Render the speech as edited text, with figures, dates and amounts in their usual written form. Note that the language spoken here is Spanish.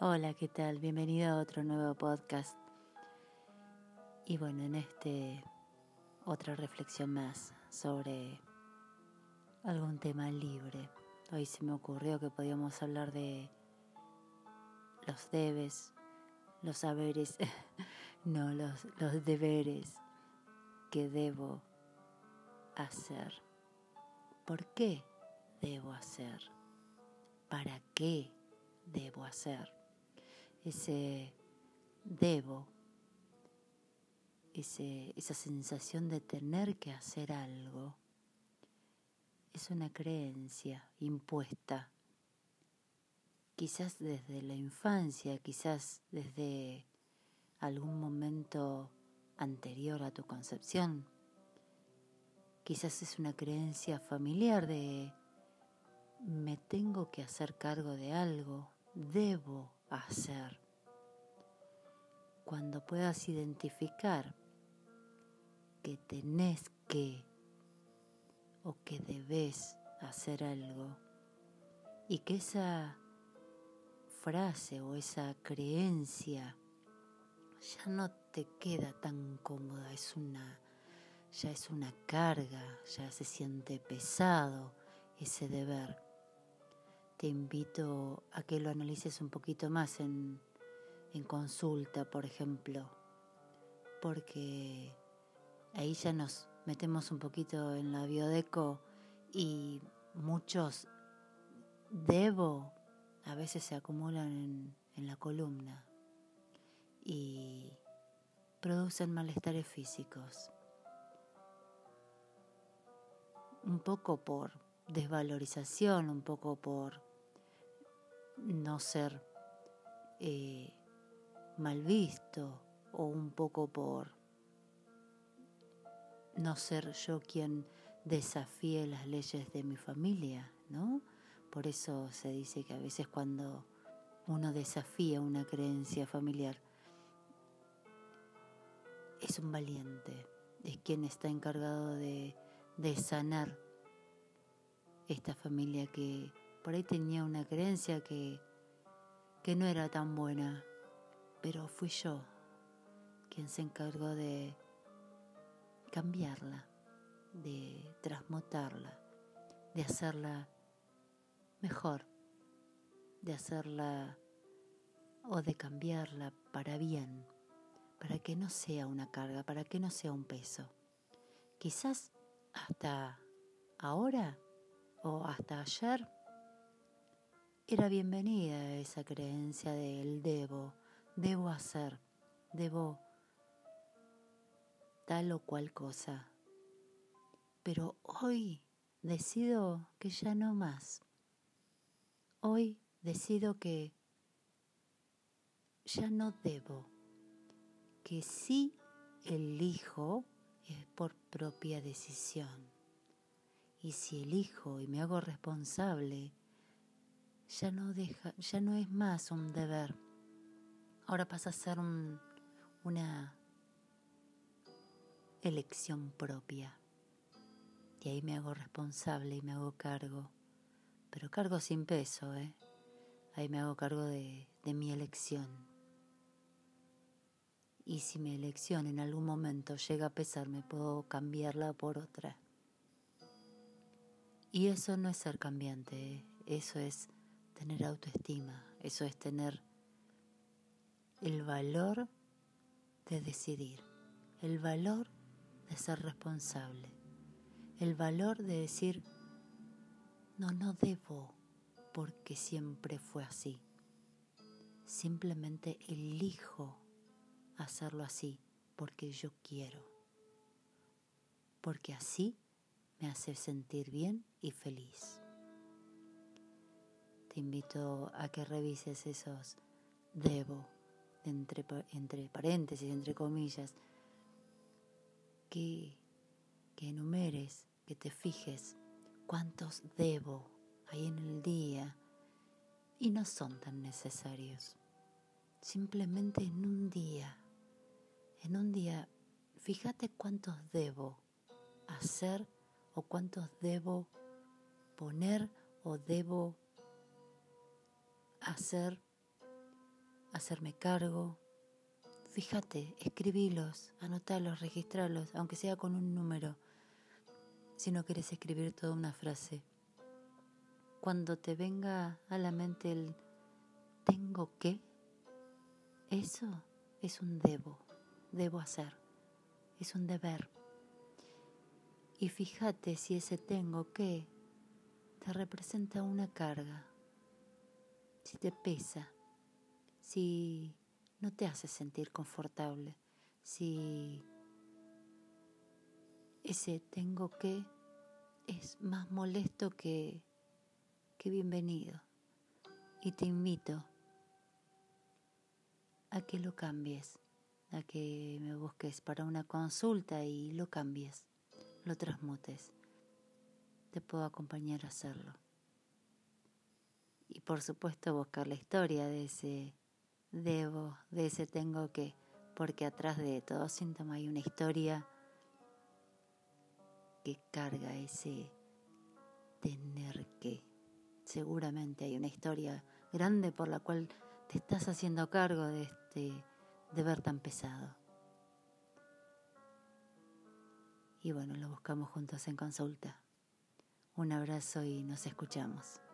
Hola, ¿qué tal? Bienvenido a otro nuevo podcast. Y bueno, en este otra reflexión más sobre algún tema libre. Hoy se me ocurrió que podíamos hablar de los debes, los saberes, no los deberes que debo hacer. ¿Por qué debo hacer? ¿Para qué debo hacer? Ese debo, esa sensación de tener que hacer algo, es una creencia impuesta, quizás desde la infancia, quizás desde algún momento anterior a tu concepción. Quizás es una creencia familiar de me tengo que hacer cargo de algo, debo hacer. Cuando puedas identificar que tenés que o que debés hacer algo y que esa frase o esa creencia ya no te queda tan cómoda, ya es una carga, ya se siente pesado ese deber. Te invito a que lo analices un poquito más en consulta, por ejemplo, porque ahí ya nos metemos un poquito en la biodeco y muchos debo a veces se acumulan en la columna y producen malestares físicos. Un poco por desvalorización, un poco por no ser mal visto o un poco por no ser yo quien desafíe las leyes de mi familia, ¿no? Por eso se dice que a veces cuando uno desafía una creencia familiar, es un valiente, es quien está encargado de sanar esta familia que por ahí tenía una creencia que no era tan buena, pero fui yo quien se encargó de cambiarla, de transmutarla, de hacerla mejor, de hacerla o de cambiarla para bien, para que no sea una carga, para que no sea un peso. Quizás hasta ahora o hasta ayer era bienvenida esa creencia del debo hacer, debo tal o cual cosa. Pero hoy decido que ya no más. Hoy decido que ya no debo, que sí elijo es por propia decisión. Y si elijo y me hago responsable, ya no es más un deber. Ahora pasa a ser una elección propia. Y ahí me hago responsable y me hago cargo. Pero cargo sin peso, ¿eh? Ahí me hago cargo de mi elección. Y si mi elección en algún momento llega a pesarme, puedo cambiarla por otra. Y eso no es ser cambiante, ¿eh? Eso es tener autoestima, eso es tener el valor de decidir, el valor de ser responsable, el valor de decir, no debo porque siempre fue así. Simplemente elijo hacerlo así porque yo quiero, porque así me hace sentir bien y feliz. Te invito a que revises esos debo, entre paréntesis, entre comillas, que enumeres, que te fijes cuántos debo hay en el día y no son tan necesarios. Simplemente en un día, fíjate cuántos debo hacer o cuántos debo poner o debo hacer hacerme cargo. Fíjate, escribilos, anotalos, registralos, aunque sea con un número. Si no quieres escribir toda una frase. Cuando te venga a la mente el tengo que, eso es un debo hacer, es un deber. Y fíjate si ese tengo que te representa una carga, si te pesa, si no te hace sentir confortable, si ese tengo que es más molesto que bienvenido. Y te invito a que lo cambies, a que me busques para una consulta y lo cambies, lo transmutes. Te puedo acompañar a hacerlo. Y por supuesto buscar la historia de ese debo, de ese tengo que, porque atrás de todo síntoma hay una historia que carga ese tener que. Seguramente hay una historia grande por la cual te estás haciendo cargo de este deber tan pesado. Y bueno, lo buscamos juntos en consulta. Un abrazo y nos escuchamos.